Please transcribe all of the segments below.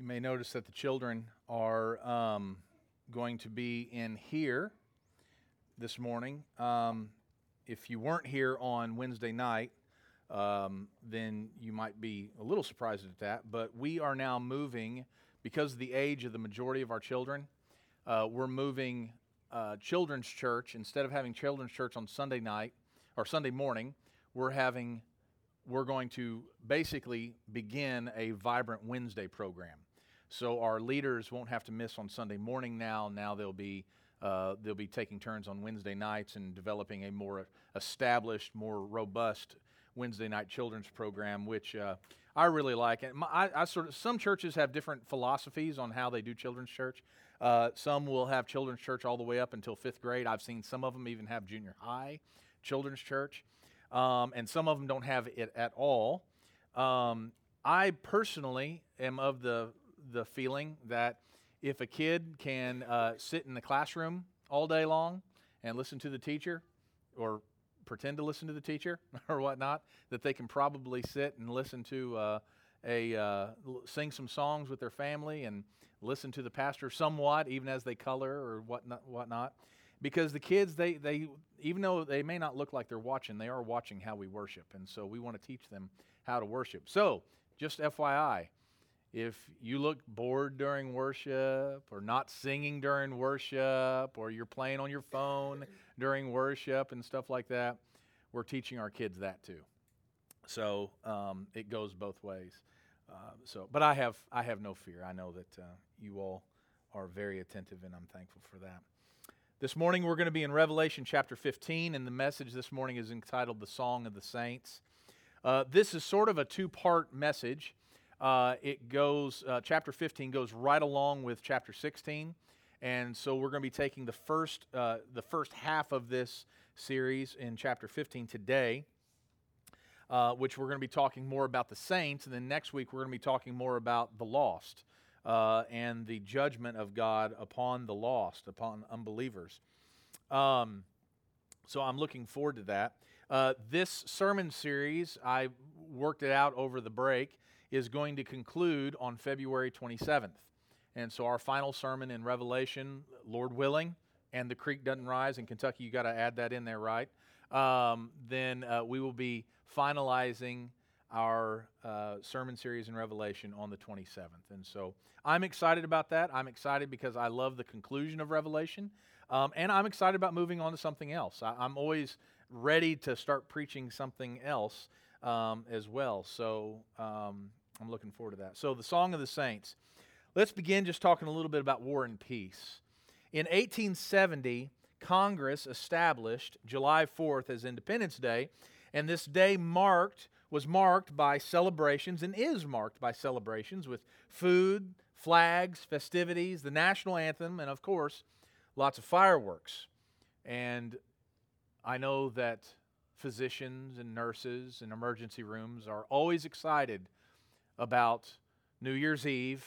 You may notice that the children are going to be in here this morning. If you weren't here on Wednesday night, then you might be a little surprised at that. But we are now moving, because of the age of the majority of our children, we're moving children's church. Instead of having children's church on Sunday night or Sunday morning, we're going to basically begin a Vibrant Wednesday program. So our leaders won't have to miss on Sunday morning now. Now they'll be taking turns on Wednesday nights and developing a more established, more robust Wednesday night children's program, which I really like. And some churches have different philosophies on how they do children's church. Some will have children's church all the way up until fifth grade. I've seen some of them even have junior high children's church, and some of them don't have it at all. I personally am of the feeling that if a kid can sit in the classroom all day long and listen to the teacher, or pretend to listen to the teacher or whatnot, that they can probably sit and listen to sing some songs with their family and listen to the pastor somewhat, even as they color or whatnot. Because the kids, they even though they may not look like they're watching, they are watching how we worship, and so we want to teach them how to worship. So, just FYI. If you look bored during worship, or not singing during worship, or you're playing on your phone during worship and stuff like that, we're teaching our kids that too. So it goes both ways. But I have no fear. I know that you all are very attentive, and I'm thankful for that. This morning we're going to be in Revelation chapter 15, and the message this morning is entitled "The Song of the Saints." This is sort of a two-part message. Chapter 15 goes right along with chapter 16, and so we're going to be taking the first half of this series in chapter 15 today, which we're going to be talking more about the saints, and then next week we're going to be talking more about the lost and the judgment of God upon the lost, upon unbelievers. So I'm looking forward to that. This sermon series, I worked it out over the break, is going to conclude on February 27th. And so our final sermon in Revelation, Lord willing, and the creek doesn't rise in Kentucky, you got to add that in there, right? Then we will be finalizing our sermon series in Revelation on the 27th. And so I'm excited about that. I'm excited because I love the conclusion of Revelation. And I'm excited about moving on to something else. I'm always ready to start preaching something else as well. So I'm looking forward to that. So the Song of the Saints. Let's begin just talking a little bit about war and peace. In 1870, Congress established July 4th as Independence Day, and this day is marked by celebrations with food, flags, festivities, the national anthem, and of course, lots of fireworks. And I know that physicians and nurses in emergency rooms are always excited about New Year's Eve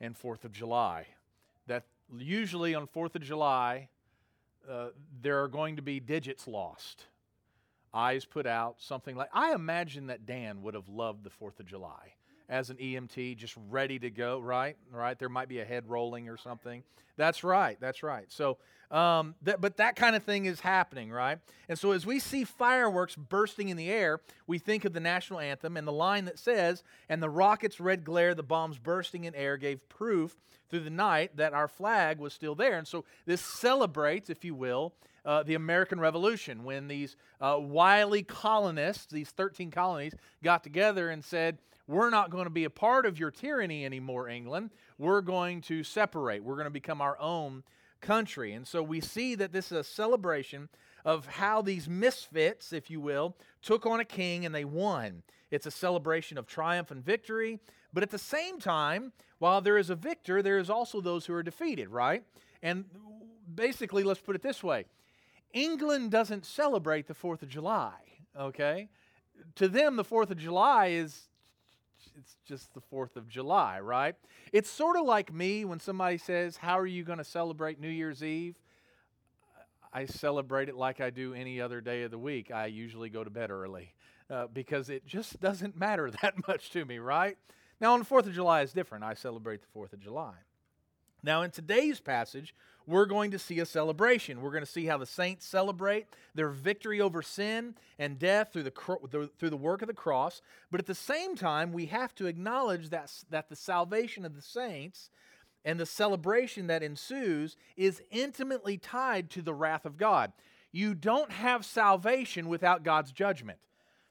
and 4th of July. That usually on 4th of July, there are going to be digits lost, eyes put out, something like... I imagine that Dan would have loved the 4th of July as an EMT, just ready to go, right? Right? There might be a head rolling or something. That's right. So, but that kind of thing is happening, right? And so as we see fireworks bursting in the air, we think of the national anthem and the line that says, "And the rocket's red glare, the bombs bursting in air gave proof through the night that our flag was still there." And so this celebrates, if you will, the American Revolution, when these wily colonists, these 13 colonies, got together and said, "We're not going to be a part of your tyranny anymore, England. We're going to separate. We're going to become our own country." And so we see that this is a celebration of how these misfits, if you will, took on a king and they won. It's a celebration of triumph and victory. But at the same time, while there is a victor, there is also those who are defeated, right? And basically, let's put it this way. England doesn't celebrate the 4th of July, okay? To them, the 4th of July is... it's just the 4th of July, right? It's sort of like me when somebody says, "How are you going to celebrate New Year's Eve?" I celebrate it like I do any other day of the week. I usually go to bed early because it just doesn't matter that much to me, right? Now, on the 4th of July is different. I celebrate the 4th of July. Now, in today's passage, we're going to see a celebration. We're going to see how the saints celebrate their victory over sin and death through the work of the cross. But at the same time, we have to acknowledge that the salvation of the saints and the celebration that ensues is intimately tied to the wrath of God. You don't have salvation without God's judgment.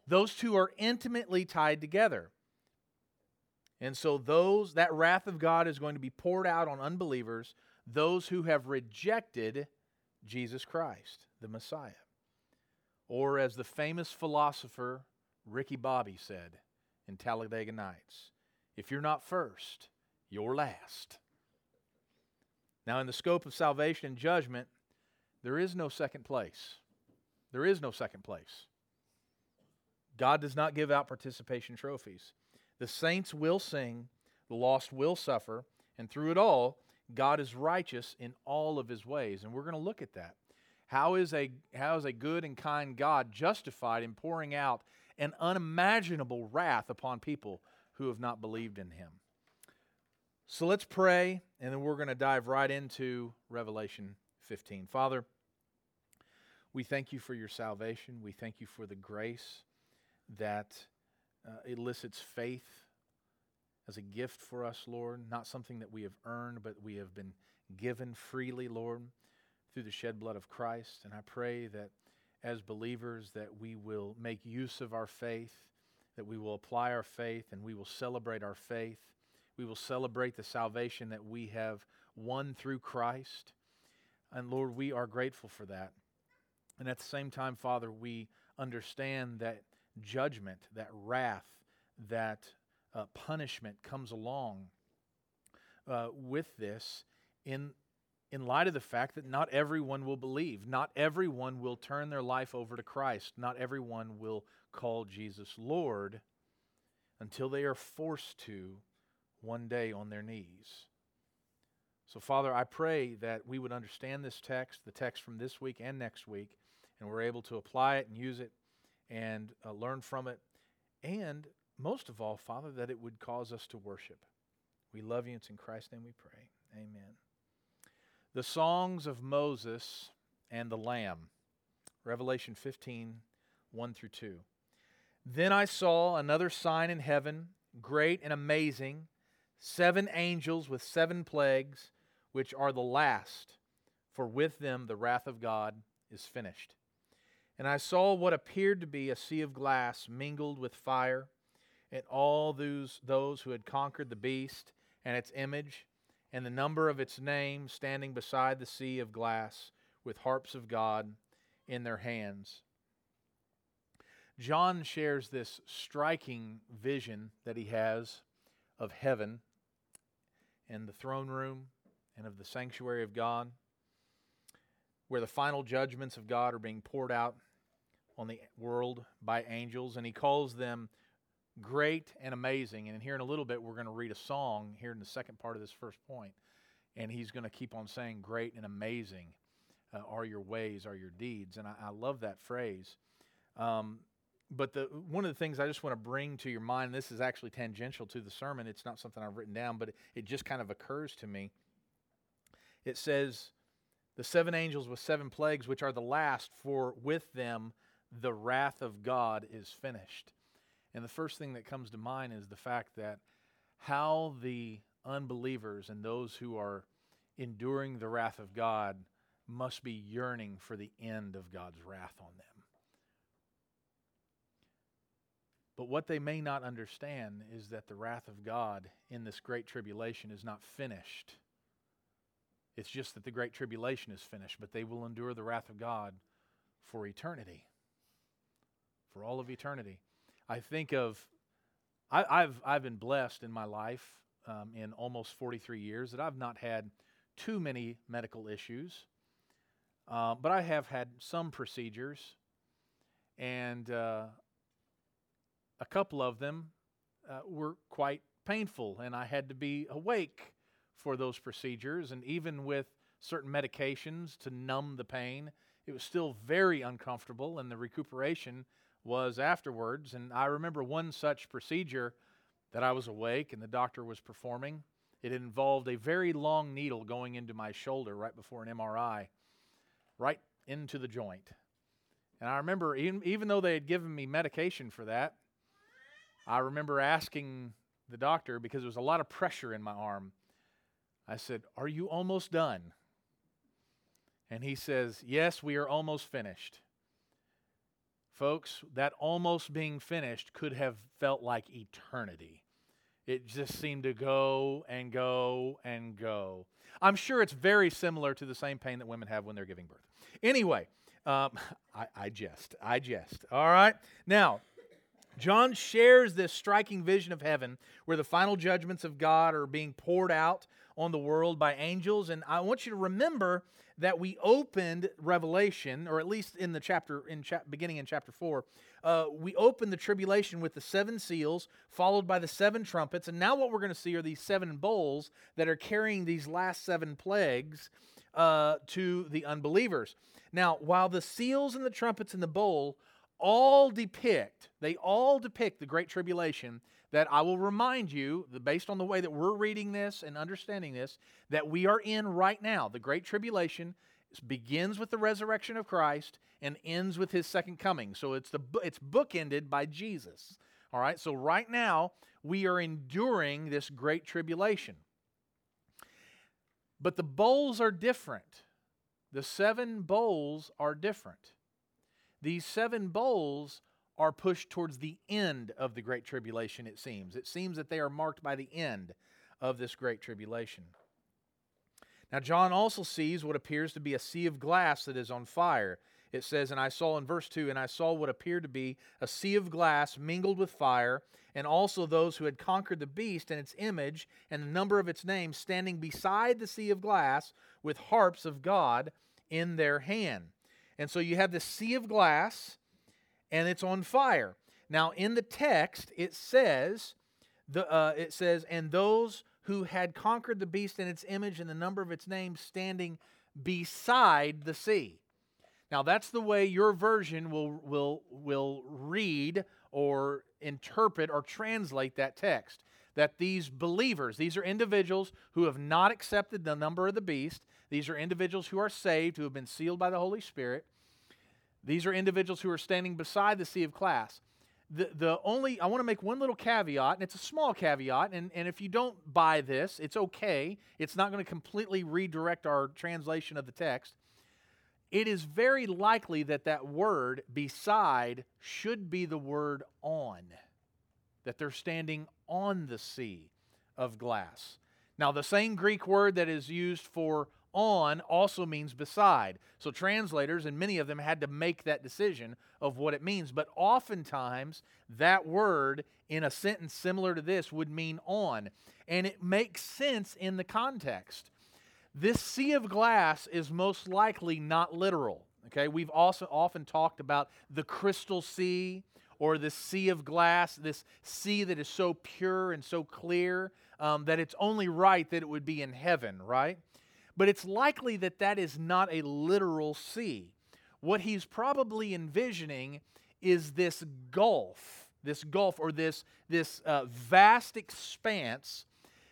Those two are intimately tied together. And so that wrath of God is going to be poured out on unbelievers, those who have rejected Jesus Christ, the Messiah. Or as the famous philosopher Ricky Bobby said in Talladega Nights, if you're not first, you're last. Now, in the scope of salvation and judgment, there is no second place. There is no second place. God does not give out participation trophies. The saints will sing, the lost will suffer, and through it all, God is righteous in all of his ways. And we're going to look at that. How is a good and kind God justified in pouring out an unimaginable wrath upon people who have not believed in him? So let's pray, and then we're going to dive right into Revelation 15. Father, we thank you for your salvation. We thank you for the grace that elicits faith as a gift for us, Lord, not something that we have earned, but we have been given freely, Lord, through the shed blood of Christ. And I pray that as believers that we will make use of our faith, that we will apply our faith, and we will celebrate our faith. We will celebrate the salvation that we have won through Christ. And Lord, we are grateful for that. And at the same time, Father, we understand that judgment, that wrath, that punishment comes along with this in light of the fact that not everyone will believe, not everyone will turn their life over to Christ, not everyone will call Jesus Lord until they are forced to one day on their knees. So, Father, I pray that we would understand this text, the text from this week and next week, and we're able to apply it and use it and learn from it, and most of all, Father, that it would cause us to worship. We love you. It's in Christ's name we pray. Amen. The Songs of Moses and the Lamb, Revelation 15, 1 through 2. Then I saw another sign in heaven, great and amazing, 7 angels with 7 plagues, which are the last, for with them the wrath of God is finished. And I saw what appeared to be a sea of glass mingled with fire, and all those who had conquered the beast and its image, and the number of its name, standing beside the sea of glass with harps of God in their hands. John shares this striking vision that he has of heaven and the throne room and of the sanctuary of God, where the final judgments of God are being poured out on the world by angels, and he calls them great and amazing. And here in a little bit, we're going to read a song here in the second part of this first point, and he's going to keep on saying, great and amazing are your ways, are your deeds. And I love that phrase. But one of the things I just want to bring to your mind, this is actually tangential to the sermon. It's not something I've written down, but it just kind of occurs to me. It says, the 7 angels with 7 plagues, which are the last, for with them the wrath of God is finished. And the first thing that comes to mind is the fact that how the unbelievers and those who are enduring the wrath of God must be yearning for the end of God's wrath on them. But what they may not understand is that the wrath of God in this great tribulation is not finished. It's just that the great tribulation is finished, but they will endure the wrath of God for eternity, for all of eternity. I think of, I've been blessed in my life in almost 43 years that I've not had too many medical issues, but I have had some procedures, and a couple of them were quite painful, and I had to be awake for those procedures, and even with certain medications to numb the pain, it was still very uncomfortable, and the recuperation was afterwards. And I remember one such procedure that I was awake and the doctor was performing. It involved a very long needle going into my shoulder right before an MRI, right into the joint. And I remember, even though they had given me medication for that, I remember asking the doctor, because there was a lot of pressure in my arm, I said, "Are you almost done?" And he says, "Yes, we are almost finished." Folks, that almost being finished could have felt like eternity. It just seemed to go and go and go. I'm sure it's very similar to the same pain that women have when they're giving birth. Anyway, I jest. All right. Now, John shares this striking vision of heaven where the final judgments of God are being poured out on the world by angels. And I want you to remember that we opened Revelation, or at least in the chapter, beginning in chapter 4, we opened the tribulation with the 7 seals, followed by the 7 trumpets, and now what we're going to see are these 7 bowls that are carrying these last 7 plagues to the unbelievers. Now, while the seals and the trumpets and the bowl all depict the great tribulation, that I will remind you, based on the way that we're reading this and understanding this, that we are in right now. The great tribulation begins with the resurrection of Christ and ends with his second coming. So it's bookended by Jesus. All right, so right now we are enduring this great tribulation. But the bowls are different. The 7 bowls are different. These 7 bowls are pushed towards the end of the Great Tribulation, it seems. It seems that they are marked by the end of this Great Tribulation. Now, John also sees what appears to be a sea of glass that is on fire. It says, and I saw in verse 2, and I saw what appeared to be a sea of glass mingled with fire, and also those who had conquered the beast and its image and the number of its name, standing beside the sea of glass with harps of God in their hand. And so you have this sea of glass, and it's on fire. Now, in the text, it says, and those who had conquered the beast and its image and the number of its name, standing beside the sea. Now, that's the way your version will read or interpret or translate that text. That these believers, these are individuals who have not accepted the number of the beast. These are individuals who are saved, who have been sealed by the Holy Spirit. These are individuals who are standing beside the sea of glass. I want to make one little caveat, and it's a small caveat, and if you don't buy this, it's okay. It's not going to completely redirect our translation of the text. It is very likely that word beside should be the word on, that they're standing on the sea of glass. Now, the same Greek word that is used for on also means beside. So translators, and many of them, had to make that decision of what it means. But oftentimes, that word in a sentence similar to this would mean on. And it makes sense in the context. This sea of glass is most likely not literal. Okay, we've also often talked about the crystal sea or the sea of glass, this sea that is so pure and so clear that it's only right that it would be in heaven, right? But it's likely that is not a literal sea. What he's probably envisioning is this gulf or this vast expanse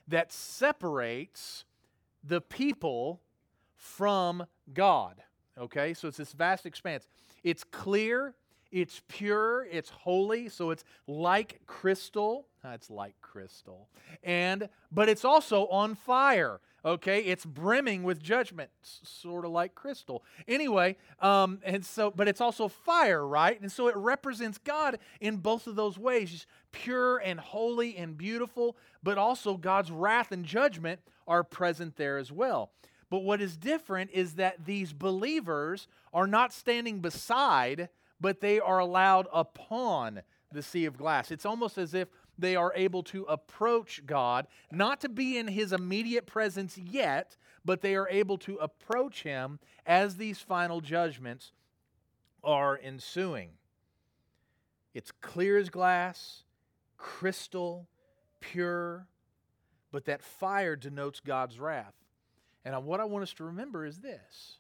that separates the people from God. Okay, so it's this vast expanse. It's clear, it's pure, it's holy, so it's like crystal. It's like crystal. But it's also on fire. Okay, it's brimming with judgment, sort of like crystal. Anyway, but it's also fire, right? And so it represents God in both of those ways, just pure and holy and beautiful, but also God's wrath and judgment are present there as well. But what is different is that these believers are not standing beside, but they are allowed upon the sea of glass. It's almost as if they are able to approach God, not to be in his immediate presence yet, but they are able to approach him as these final judgments are ensuing. It's clear as glass, crystal, pure, but that fire denotes God's wrath. And what I want us to remember is this: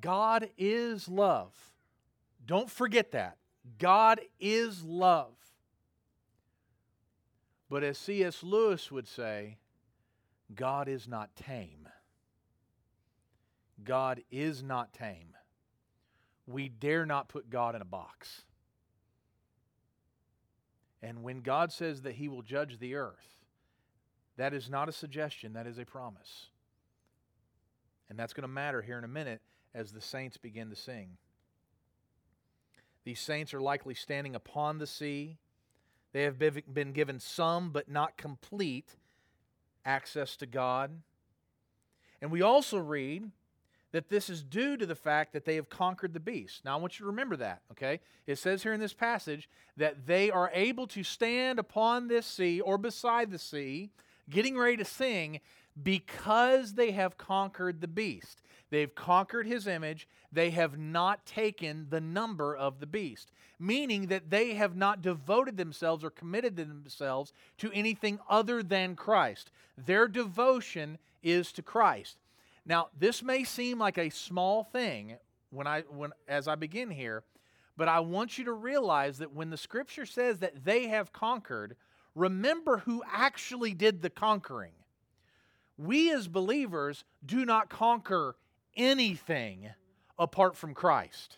God is love. Don't forget that. God is love. But as C.S. Lewis would say, God is not tame. God is not tame. We dare not put God in a box. And when God says that He will judge the earth, that is not a suggestion, that is a promise. And that's going to matter here in a minute as the saints begin to sing. These saints are likely standing upon the sea. They have been given some, but not complete, access to God. And we also read that this is due to the fact that they have conquered the beast. Now, I want you to remember that, okay? It says here in this passage that they are able to stand upon this sea or beside the sea, getting ready to sing, because they have conquered the beast. They've conquered his image. They have not taken the number of the beast, meaning that they have not devoted themselves or committed themselves to anything other than Christ. Their devotion is to Christ. Now, this may seem like a small thing as I begin here, but I want you to realize that when the Scripture says that they have conquered, remember who actually did the conquering. We as believers do not conquer anything apart from Christ.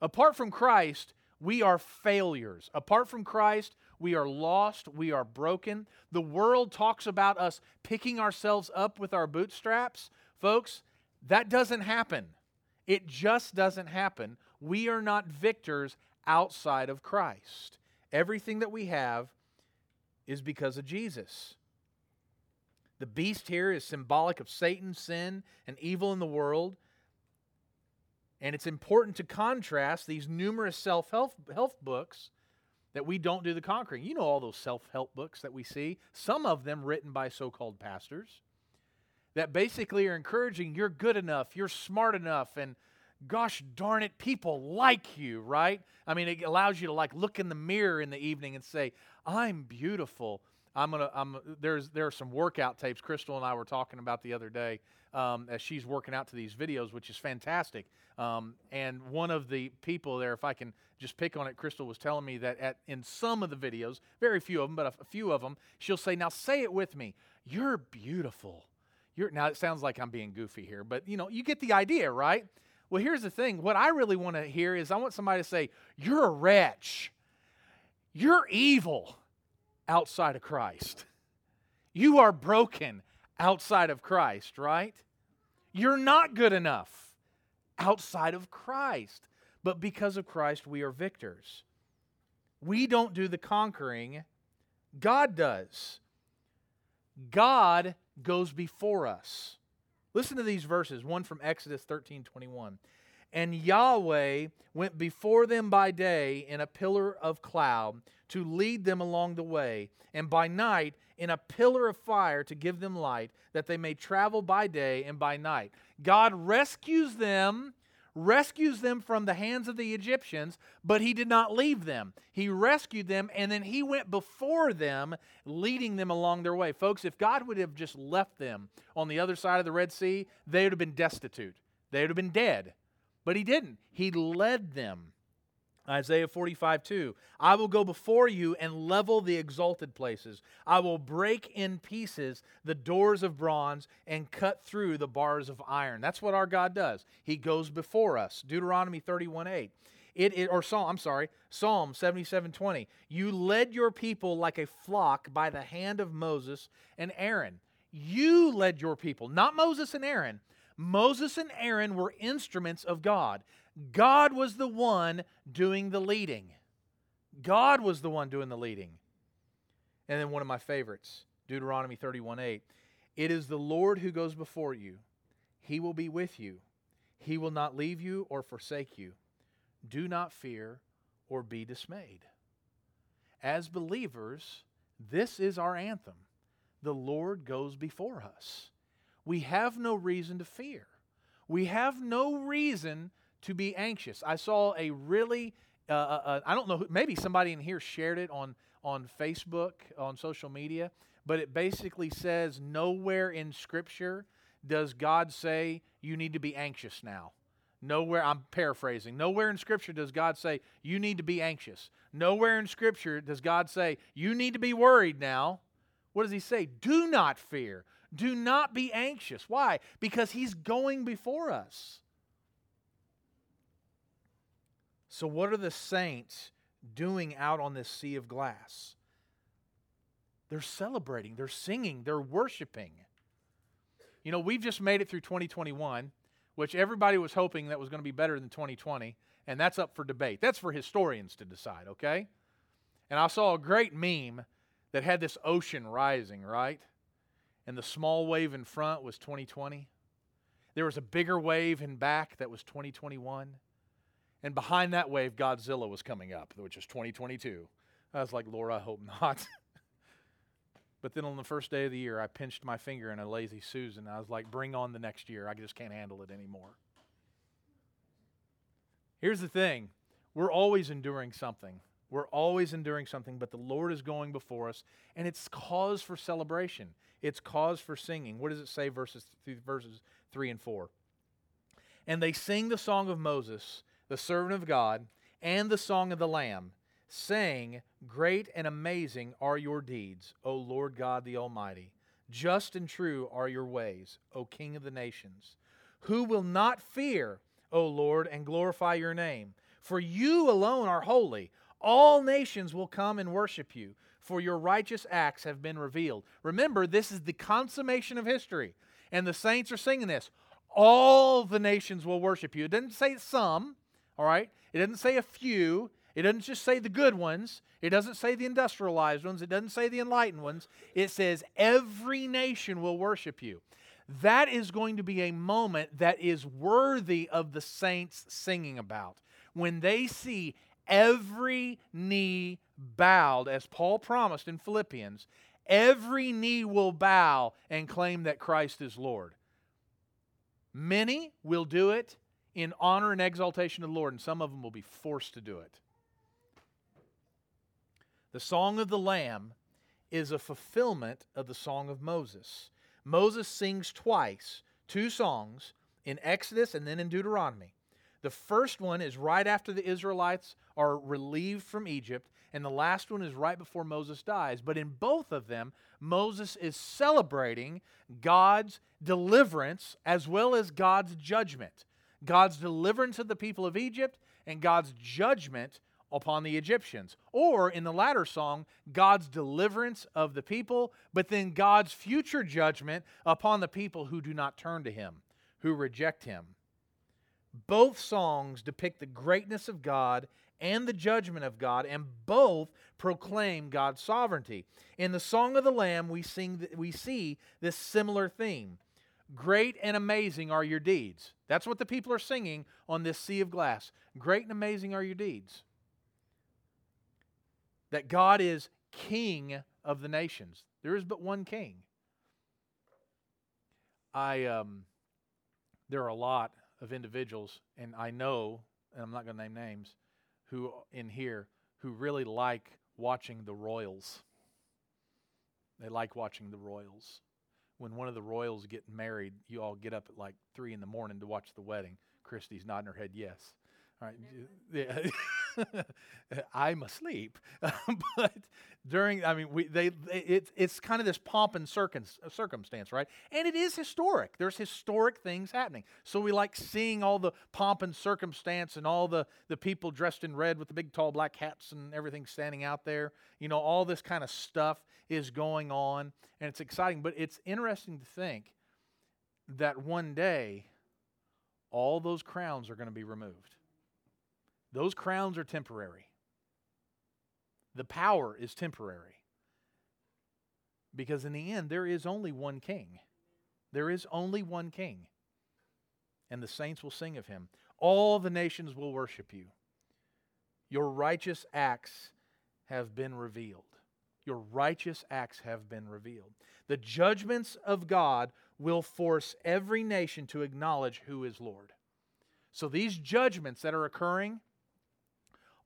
Apart from Christ, we are failures. Apart from Christ, we are lost. We are broken. The world talks about us picking ourselves up with our bootstraps. Folks, that doesn't happen. It just doesn't happen. We are not victors outside of Christ. Everything that we have is because of Jesus. The beast here is symbolic of Satan, sin, and evil in the world. And it's important to contrast these numerous self-help books that we don't do the conquering. You know all those self-help books that we see, some of them written by so-called pastors, that basically are encouraging you're good enough, you're smart enough, and gosh darn it, people like you, right? I mean, it allows you to like look in the mirror in the evening and say, I'm beautiful. There are some workout tapes Crystal and I were talking about the other day as she's working out to these videos, which is fantastic. And one of the people there, if I can just pick on it, Crystal was telling me that in some of the videos, very few of them, but a few of them, she'll say, now say it with me, you're beautiful. Now it sounds like I'm being goofy here, but you get the idea, right? Well, here's the thing. What I really want to hear is I want somebody to say, you're a wretch. You're evil. Outside of Christ. You are broken outside of Christ, right? You're not good enough outside of Christ. But because of Christ, we are victors. We don't do the conquering. God does. God goes before us. Listen to these verses, one from Exodus 13:21. And Yahweh went before them by day in a pillar of cloud to lead them along the way, and by night in a pillar of fire to give them light, that they may travel by day and by night. God rescues them from the hands of the Egyptians, but He did not leave them. He rescued them, and then He went before them, leading them along their way. Folks, if God would have just left them on the other side of the Red Sea, they would have been destitute. They would have been dead. But He didn't. He led them. Isaiah 45:2. I will go before you and level the exalted places. I will break in pieces the doors of bronze and cut through the bars of iron. That's what our God does. He goes before us. Deuteronomy 31:8. Psalm 77:20. You led your people like a flock by the hand of Moses and Aaron. You led your people, not Moses and Aaron. Moses and Aaron were instruments of God. God was the one doing the leading. God was the one doing the leading. And then one of my favorites, Deuteronomy 31:8. It is the Lord who goes before you. He will be with you. He will not leave you or forsake you. Do not fear or be dismayed. As believers, this is our anthem. The Lord goes before us. We have no reason to fear. We have no reason to be anxious. I saw a really, I don't know, maybe somebody in here shared it on Facebook, on social media, but it basically says nowhere in Scripture does God say you need to be anxious now. Nowhere, I'm paraphrasing, nowhere in Scripture does God say, you need to be anxious. Nowhere in Scripture does God say, you need to be worried now. What does he say? Do not fear. Do not be anxious. Why? Because he's going before us. So what are the saints doing out on this sea of glass? They're celebrating. They're singing. They're worshiping. You know, we've just made it through 2021, which everybody was hoping that was going to be better than 2020, and that's up for debate. That's for historians to decide, okay? And I saw a great meme that had this ocean rising, right? And the small wave in front was 2020. There was a bigger wave in back that was 2021. And behind that wave, Godzilla was coming up, which is 2022. I was like, Laura, I hope not. But then on the first day of the year, I pinched my finger in a lazy Susan. I was like, bring on the next year. I just can't handle it anymore. Here's the thing. We're always enduring something. We're always enduring something, but the Lord is going before us, and it's cause for celebration. It's cause for singing. What does it say verses 3 and 4? And they sing the song of Moses, the servant of God, and the song of the Lamb, saying, great and amazing are your deeds, O Lord God the Almighty. Just and true are your ways, O King of the nations. Who will not fear, O Lord, and glorify your name? For you alone are holy. All nations will come and worship you, for your righteous acts have been revealed. Remember, this is the consummation of history, and the saints are singing this. All the nations will worship you. It doesn't say some, all right? It doesn't say a few. It doesn't just say the good ones. It doesn't say the industrialized ones. It doesn't say the enlightened ones. It says every nation will worship you. That is going to be a moment that is worthy of the saints singing about. When they see every knee bowed, as Paul promised in Philippians, every knee will bow and claim that Christ is Lord. Many will do it in honor and exaltation of the Lord, and some of them will be forced to do it. The song of the Lamb is a fulfillment of the song of Moses. Moses sings twice, two songs, in Exodus and then in Deuteronomy. The first one is right after the Israelites are relieved from Egypt, and the last one is right before Moses dies. But in both of them, Moses is celebrating God's deliverance as well as God's judgment. God's deliverance of the people of Egypt and God's judgment upon the Egyptians. Or in the latter song, God's deliverance of the people, but then God's future judgment upon the people who do not turn to Him, who reject Him. Both songs depict the greatness of God and the judgment of God, and both proclaim God's sovereignty. In the Song of the Lamb, we see this similar theme. Great and amazing are your deeds. That's what the people are singing on this sea of glass. Great and amazing are your deeds. That God is King of the nations. There is but one King. There are a lot of individuals, and I know, and I'm not going to name names, who in here who really like watching the Royals. They like watching the Royals. When one of the Royals get married, you all get up at like 3 in the morning to watch the wedding. Christy's nodding her head yes. All right. Yeah. I'm asleep. But it's kind of this pomp and circumstance, right? And it is historic. There's historic things happening. So we like seeing all the pomp and circumstance and all the people dressed in red with the big tall black hats and everything standing out there. You know, all this kind of stuff is going on, and it's exciting. But it's interesting to think that one day all those crowns are going to be removed. Those crowns are temporary. The power is temporary. Because in the end, there is only one King. There is only one King. And the saints will sing of Him. All the nations will worship you. Your righteous acts have been revealed. Your righteous acts have been revealed. The judgments of God will force every nation to acknowledge who is Lord. So these judgments that are occurring,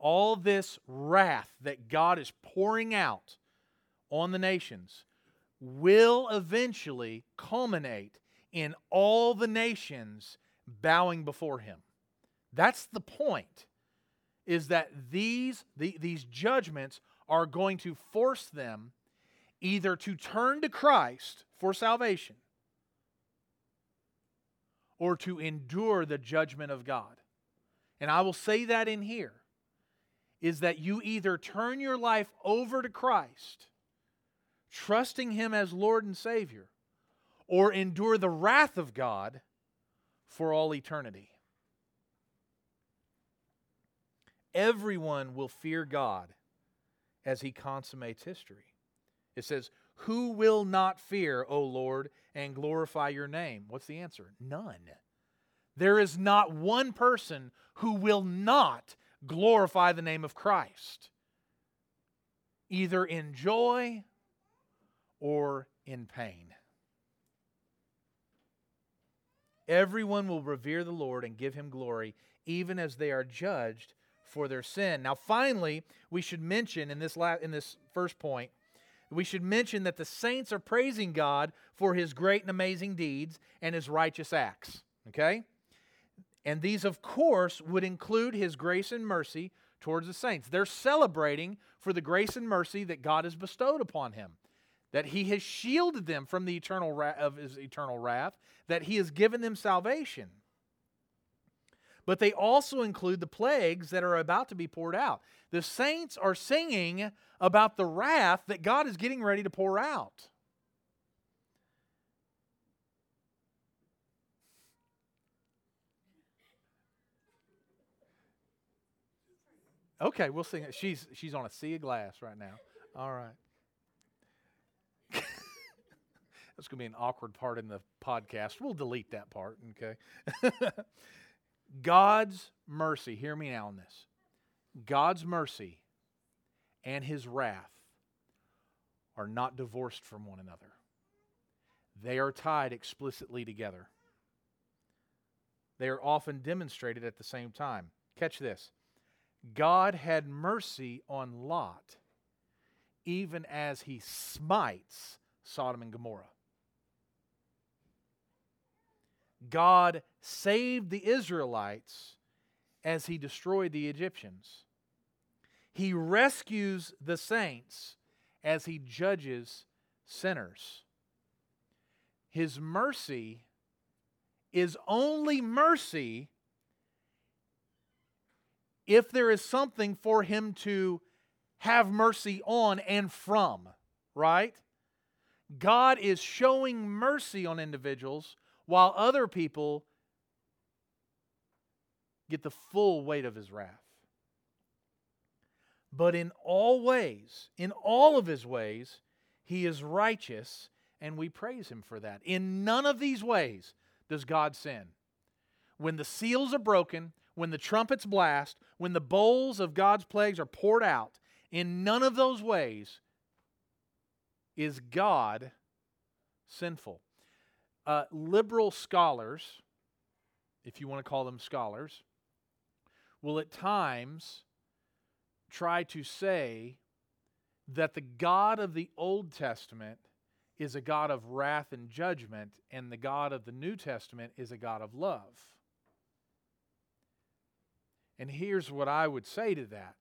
all this wrath that God is pouring out on the nations, will eventually culminate in all the nations bowing before Him. That's the point, is that these judgments are going to force them either to turn to Christ for salvation or to endure the judgment of God. And I will say that in here, is that you either turn your life over to Christ, trusting Him as Lord and Savior, or endure the wrath of God for all eternity. Everyone will fear God as He consummates history. It says, "Who will not fear, O Lord, and glorify your name?" What's the answer? None. There is not one person who will not glorify the name of Christ, either in joy or in pain. Everyone will revere the Lord and give Him glory, even as they are judged for their sin. Now, finally, we should mention in this first point, we should mention that the saints are praising God for His great and amazing deeds and His righteous acts. Okay? And these, of course, would include His grace and mercy towards the saints. They're celebrating for the grace and mercy that God has bestowed upon him, that He has shielded them from the eternal wrath, of His eternal wrath, that He has given them salvation. But they also include the plagues that are about to be poured out. The saints are singing about the wrath that God is getting ready to pour out. Okay, we'll sing it. She's on a sea of glass right now. All right. That's going to be an awkward part in the podcast. We'll delete that part, okay? God's mercy, hear me now on this. God's mercy and His wrath are not divorced from one another. They are tied explicitly together. They are often demonstrated at the same time. Catch this. God had mercy on Lot, even as He smites Sodom and Gomorrah. God saved the Israelites as He destroyed the Egyptians. He rescues the saints as He judges sinners. His mercy is only mercy if there is something for Him to have mercy on and from, right? God is showing mercy on individuals while other people get the full weight of His wrath. But in all ways, in all of His ways, He is righteous, and we praise Him for that. In none of these ways does God sin. When the seals are broken, when the trumpets blast, when the bowls of God's plagues are poured out, in none of those ways is God sinful. Liberal scholars, if you want to call them scholars, will at times try to say that the God of the Old Testament is a God of wrath and judgment, and the God of the New Testament is a God of love. And here's what I would say to that.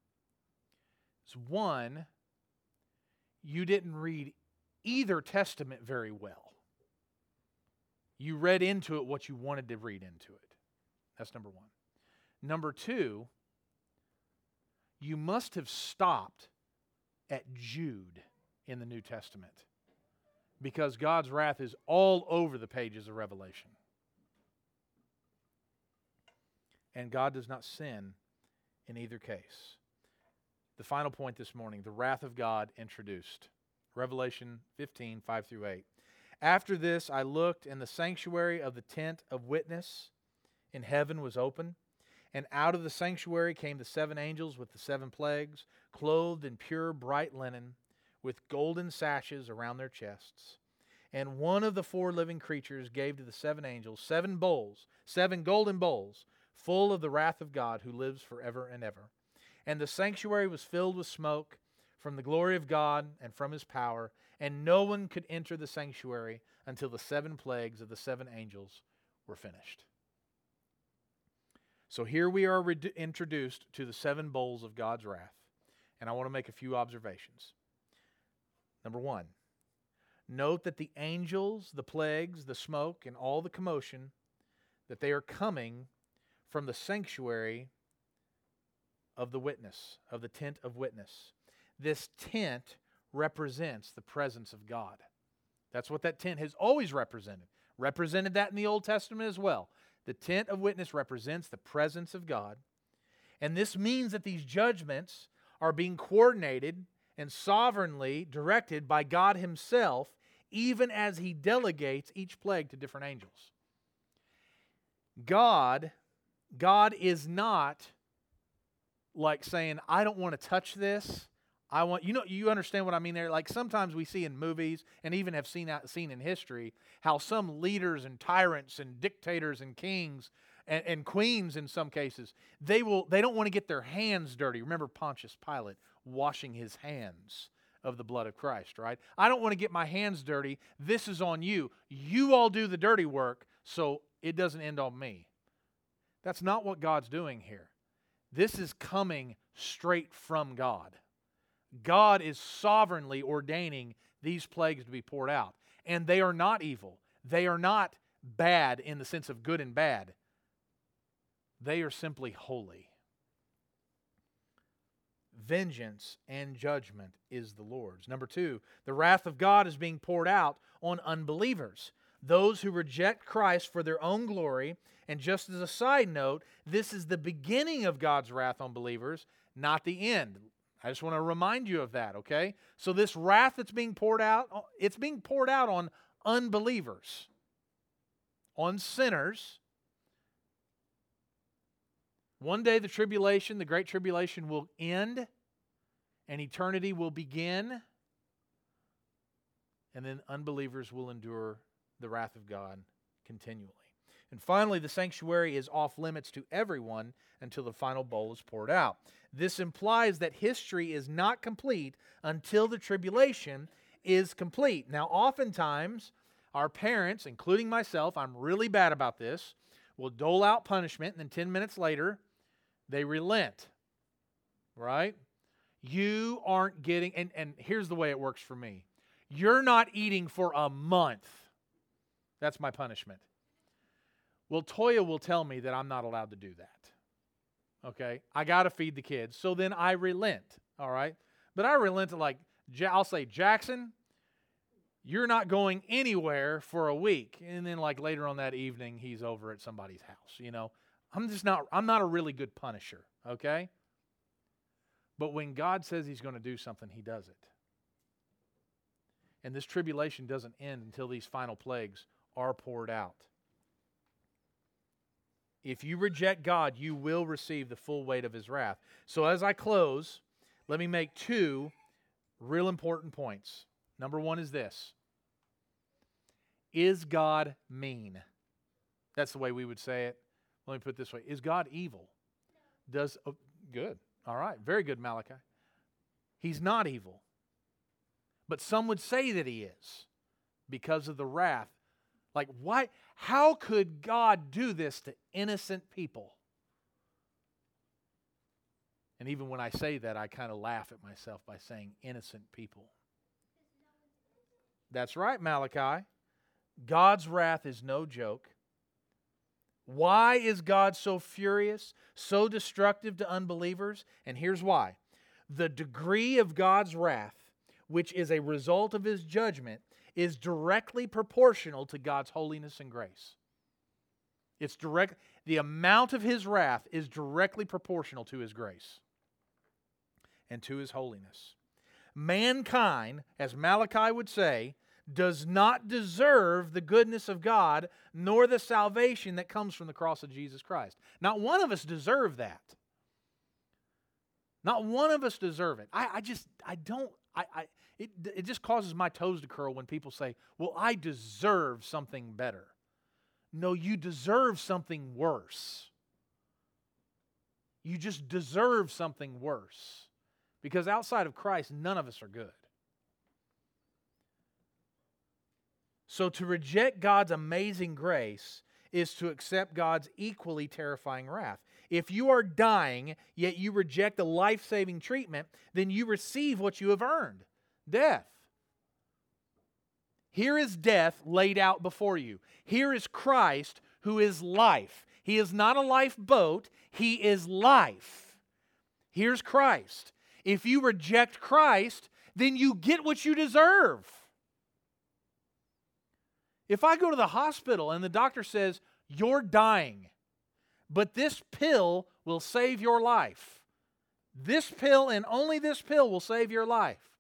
It's one, you didn't read either testament very well. You read into it what you wanted to read into it. That's number one. Number two, you must have stopped at Jude in the New Testament, because God's wrath is all over the pages of Revelation. And God does not sin in either case. The final point this morning, the wrath of God introduced. Revelation 15, 5 through 8. After this, I looked, and the sanctuary of the tent of witness in heaven was open. And out of the sanctuary came the seven angels with the seven plagues, clothed in pure bright linen, with golden sashes around their chests. And one of the four living creatures gave to the seven angels seven golden bowls, full of the wrath of God who lives forever and ever. And the sanctuary was filled with smoke from the glory of God and from His power, and no one could enter the sanctuary until the seven plagues of the seven angels were finished. So here we are introduced to the seven bowls of God's wrath. And I want to make a few observations. Number one, note that the angels, the plagues, the smoke, and all the commotion, that they are coming from the sanctuary of the witness, of the tent of witness. This tent represents the presence of God. That's what that tent has always represented. Represented that in the Old Testament as well. The tent of witness represents the presence of God. And this means that these judgments are being coordinated and sovereignly directed by God Himself, even as He delegates each plague to different angels. God is not like saying, I don't want to touch this. I want, you understand what I mean there? Like sometimes we see in movies and even have seen in history how some leaders and tyrants and dictators and kings and queens in some cases, they don't want to get their hands dirty. Remember Pontius Pilate washing his hands of the blood of Christ, right? I don't want to get my hands dirty. This is on you. You all do the dirty work, so it doesn't end on me. That's not what God's doing here. This is coming straight from God. God is sovereignly ordaining these plagues to be poured out. And they are not evil. They are not bad in the sense of good and bad. They are simply holy. Vengeance and judgment is the Lord's. Number two, the wrath of God is being poured out on unbelievers, those who reject Christ for their own glory. And just as a side note, this is the beginning of God's wrath on believers, not the end. I just want to remind you of that, okay? So this wrath that's being poured out, it's being poured out on unbelievers, on sinners. One day the tribulation, the great tribulation will end and eternity will begin, and then unbelievers will endure the wrath of God continually. And finally, the sanctuary is off limits to everyone until the final bowl is poured out. This implies that history is not complete until the tribulation is complete. Now, oftentimes, our parents, including myself, I'm really bad about this, will dole out punishment, and then 10 minutes later, they relent, right? You aren't getting, and here's the way it works for me. You're not eating for a month. That's my punishment. Well, Toya will tell me that I'm not allowed to do that, okay? I got to feed the kids, so then I relent, all right? But I relent to I'll say, Jackson, you're not going anywhere for a week. And then later on that evening, he's over at somebody's house, I'm not a really good punisher, okay? But when God says He's going to do something, He does it. And this tribulation doesn't end until these final plagues are poured out. If you reject God, you will receive the full weight of His wrath. So as I close, let me make two real important points. Number one is this. Is God mean? That's the way we would say it. Let me put it this way. Is God evil? Good. All right. Very good, Malachi. He's not evil. But some would say that He is because of the wrath. Why? How could God do this to innocent people? And even when I say that, I kind of laugh at myself by saying innocent people. That's right, Malachi. God's wrath is no joke. Why is God so furious, so destructive to unbelievers? And here's why. The degree of God's wrath, which is a result of His judgment, is directly proportional to God's holiness and grace. The amount of His wrath is directly proportional to His grace and to His holiness. Mankind, as Malachi would say, does not deserve the goodness of God nor the salvation that comes from the cross of Jesus Christ. Not one of us deserve that. Not one of us deserve it. It just causes my toes to curl when people say, well, I deserve something better. No, you deserve something worse. You just deserve something worse. Because outside of Christ, none of us are good. So to reject God's amazing grace is to accept God's equally terrifying wrath. If you are dying, yet you reject the life-saving treatment, then you receive what you have earned, death. Here is death laid out before you. Here is Christ who is life. He is not a lifeboat. He is life. Here's Christ. If you reject Christ, then you get what you deserve. If I go to the hospital and the doctor says, "You're dying, but this pill will save your life. This pill and only this pill will save your life."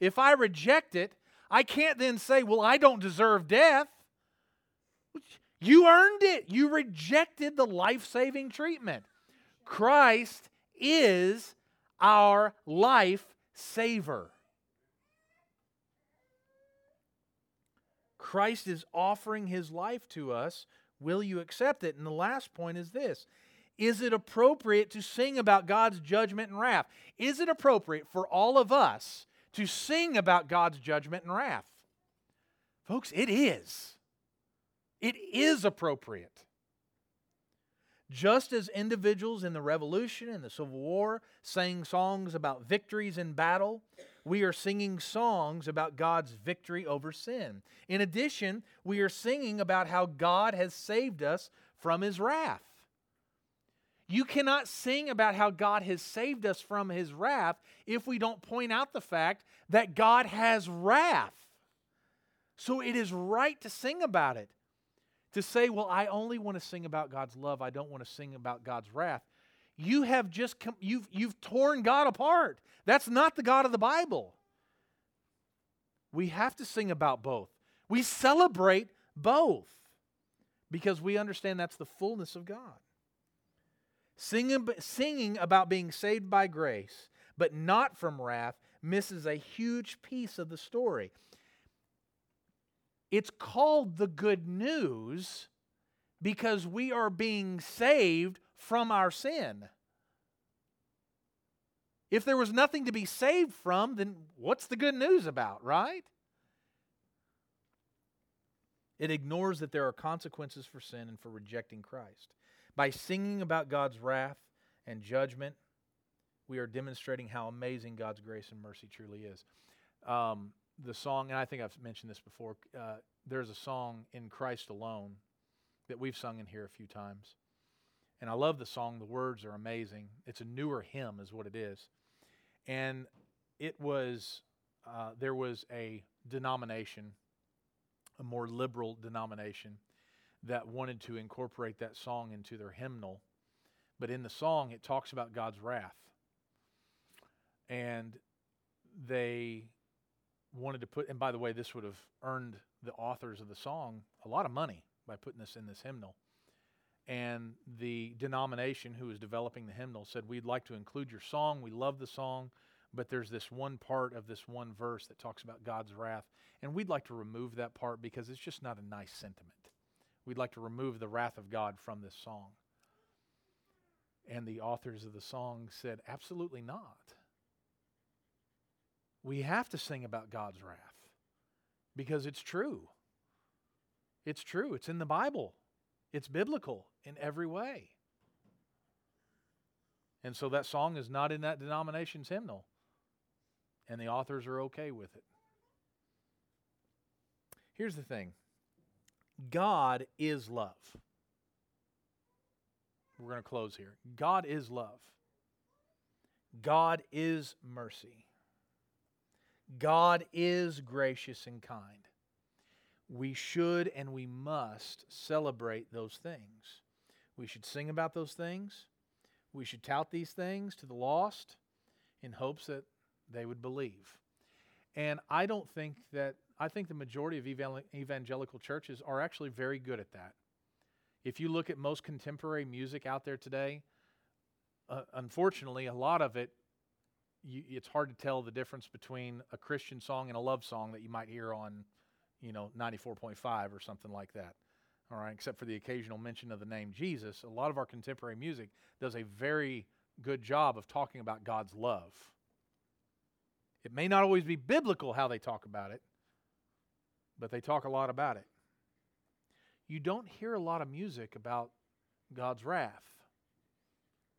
If I reject it, I can't then say, "Well, I don't deserve death." You earned it. You rejected the life-saving treatment. Christ is our life saver. Christ is offering his life to us. Will you accept it? And the last point is this. Is it appropriate to sing about God's judgment and wrath? Is it appropriate for all of us to sing about God's judgment and wrath? Folks, it is. It is appropriate. Just as individuals in the Revolution and the Civil War sang songs about victories in battle, we are singing songs about God's victory over sin. In addition, we are singing about how God has saved us from His wrath. You cannot sing about how God has saved us from His wrath if we don't point out the fact that God has wrath. So it is right to sing about it. To say, "Well, I only want to sing about God's love. I don't want to sing about God's wrath." You have just you've torn God apart. That's not the God of the Bible. We have to sing about both. We celebrate both because we understand that's the fullness of God. Singing about being saved by grace, but not from wrath, misses a huge piece of the story. It's called the good news because we are being saved from our sin. If there was nothing to be saved from, then what's the good news about, right? It ignores that there are consequences for sin and for rejecting Christ. By singing about God's wrath and judgment, we are demonstrating how amazing God's grace and mercy truly is. The song, and I think I've mentioned this before, there's a song, "In Christ Alone," that we've sung in here a few times. And I love the song. The words are amazing. It's a newer hymn is what it is. And it was, there was a denomination, a more liberal denomination, that wanted to incorporate that song into their hymnal. But in the song, it talks about God's wrath. And they wanted to put, and by the way, this would have earned the authors of the song a lot of money by putting this in this hymnal. And the denomination who was developing the hymnal said, "We'd like to include your song. We love the song, but there's this one part of this one verse that talks about God's wrath, and we'd like to remove that part because it's just not a nice sentiment. We'd like to remove the wrath of God from this song." And the authors of the song said, "Absolutely not. We have to sing about God's wrath because it's true. It's true. It's in the Bible. It's biblical in every way." And so that song is not in that denomination's hymnal, and the authors are okay with it. Here's the thing. God is love. We're going to close here. God is love. God is mercy. God is gracious and kind. We should and we must celebrate those things. We should sing about those things. We should tout these things to the lost in hopes that they would believe. And I think the majority of evangelical churches are actually very good at that. If you look at most contemporary music out there today, unfortunately, a lot of it, it's hard to tell the difference between a Christian song and a love song that you might hear on, 94.5 or something like that. All right, except for the occasional mention of the name Jesus, a lot of our contemporary music does a very good job of talking about God's love. It may not always be biblical how they talk about it, but they talk a lot about it. You don't hear a lot of music about God's wrath.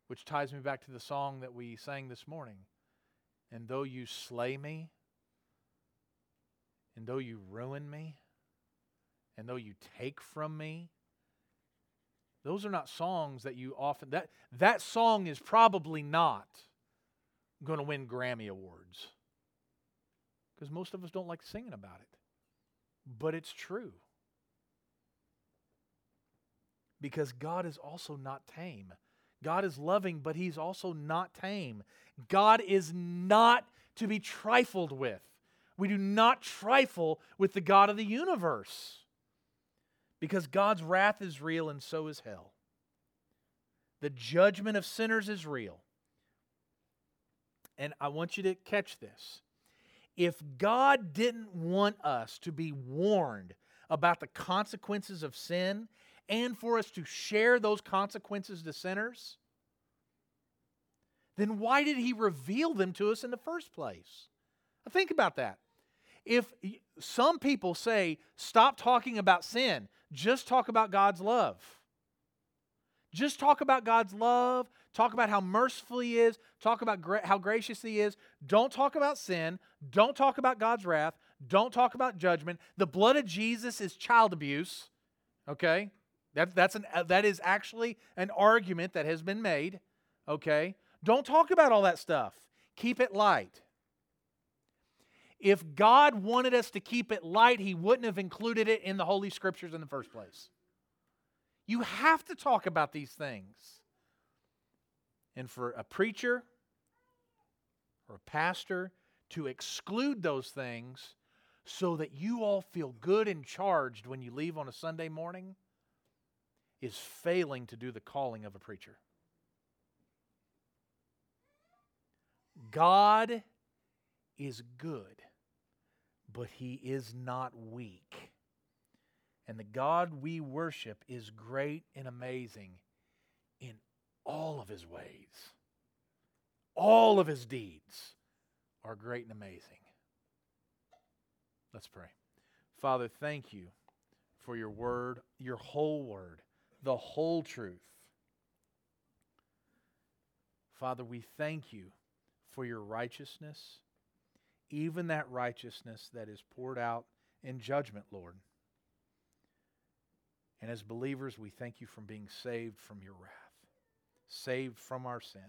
Which ties me back to the song that we sang this morning. And though you slay me, and though you ruin me, and though you take from me, those are not songs that you often... That song is probably not going to win Grammy Awards. Because most of us don't like singing about it. But it's true. Because God is also not tame. God is loving, but He's also not tame. God is not to be trifled with. We do not trifle with the God of the universe. Because God's wrath is real and so is hell. The judgment of sinners is real. And I want you to catch this. If God didn't want us to be warned about the consequences of sin and for us to share those consequences to sinners, then why did He reveal them to us in the first place? Now think about that. If some people say, stop talking about sin, just talk about God's love. Just talk about God's love. Talk about how merciful He is. Talk about how gracious He is. Don't talk about sin. Don't talk about God's wrath. Don't talk about judgment. The blood of Jesus is child abuse. Okay? That is actually an argument that has been made. Okay? Don't talk about all that stuff. Keep it light. If God wanted us to keep it light, He wouldn't have included it in the Holy Scriptures in the first place. You have to talk about these things. And for a preacher or a pastor to exclude those things so that you all feel good and charged when you leave on a Sunday morning is failing to do the calling of a preacher. God is good, but He is not weak. And the God we worship is great and amazing in all of His ways. All of His deeds are great and amazing. Let's pray. Father, thank You for Your word, Your whole word, the whole truth. Father, we thank You for Your righteousness, even that righteousness that is poured out in judgment, Lord. And as believers, we thank You for being saved from Your wrath, saved from our sin.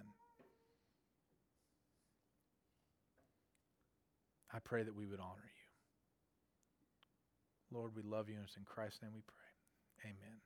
I pray that we would honor You. Lord, we love You, and it's in Christ's name we pray. Amen.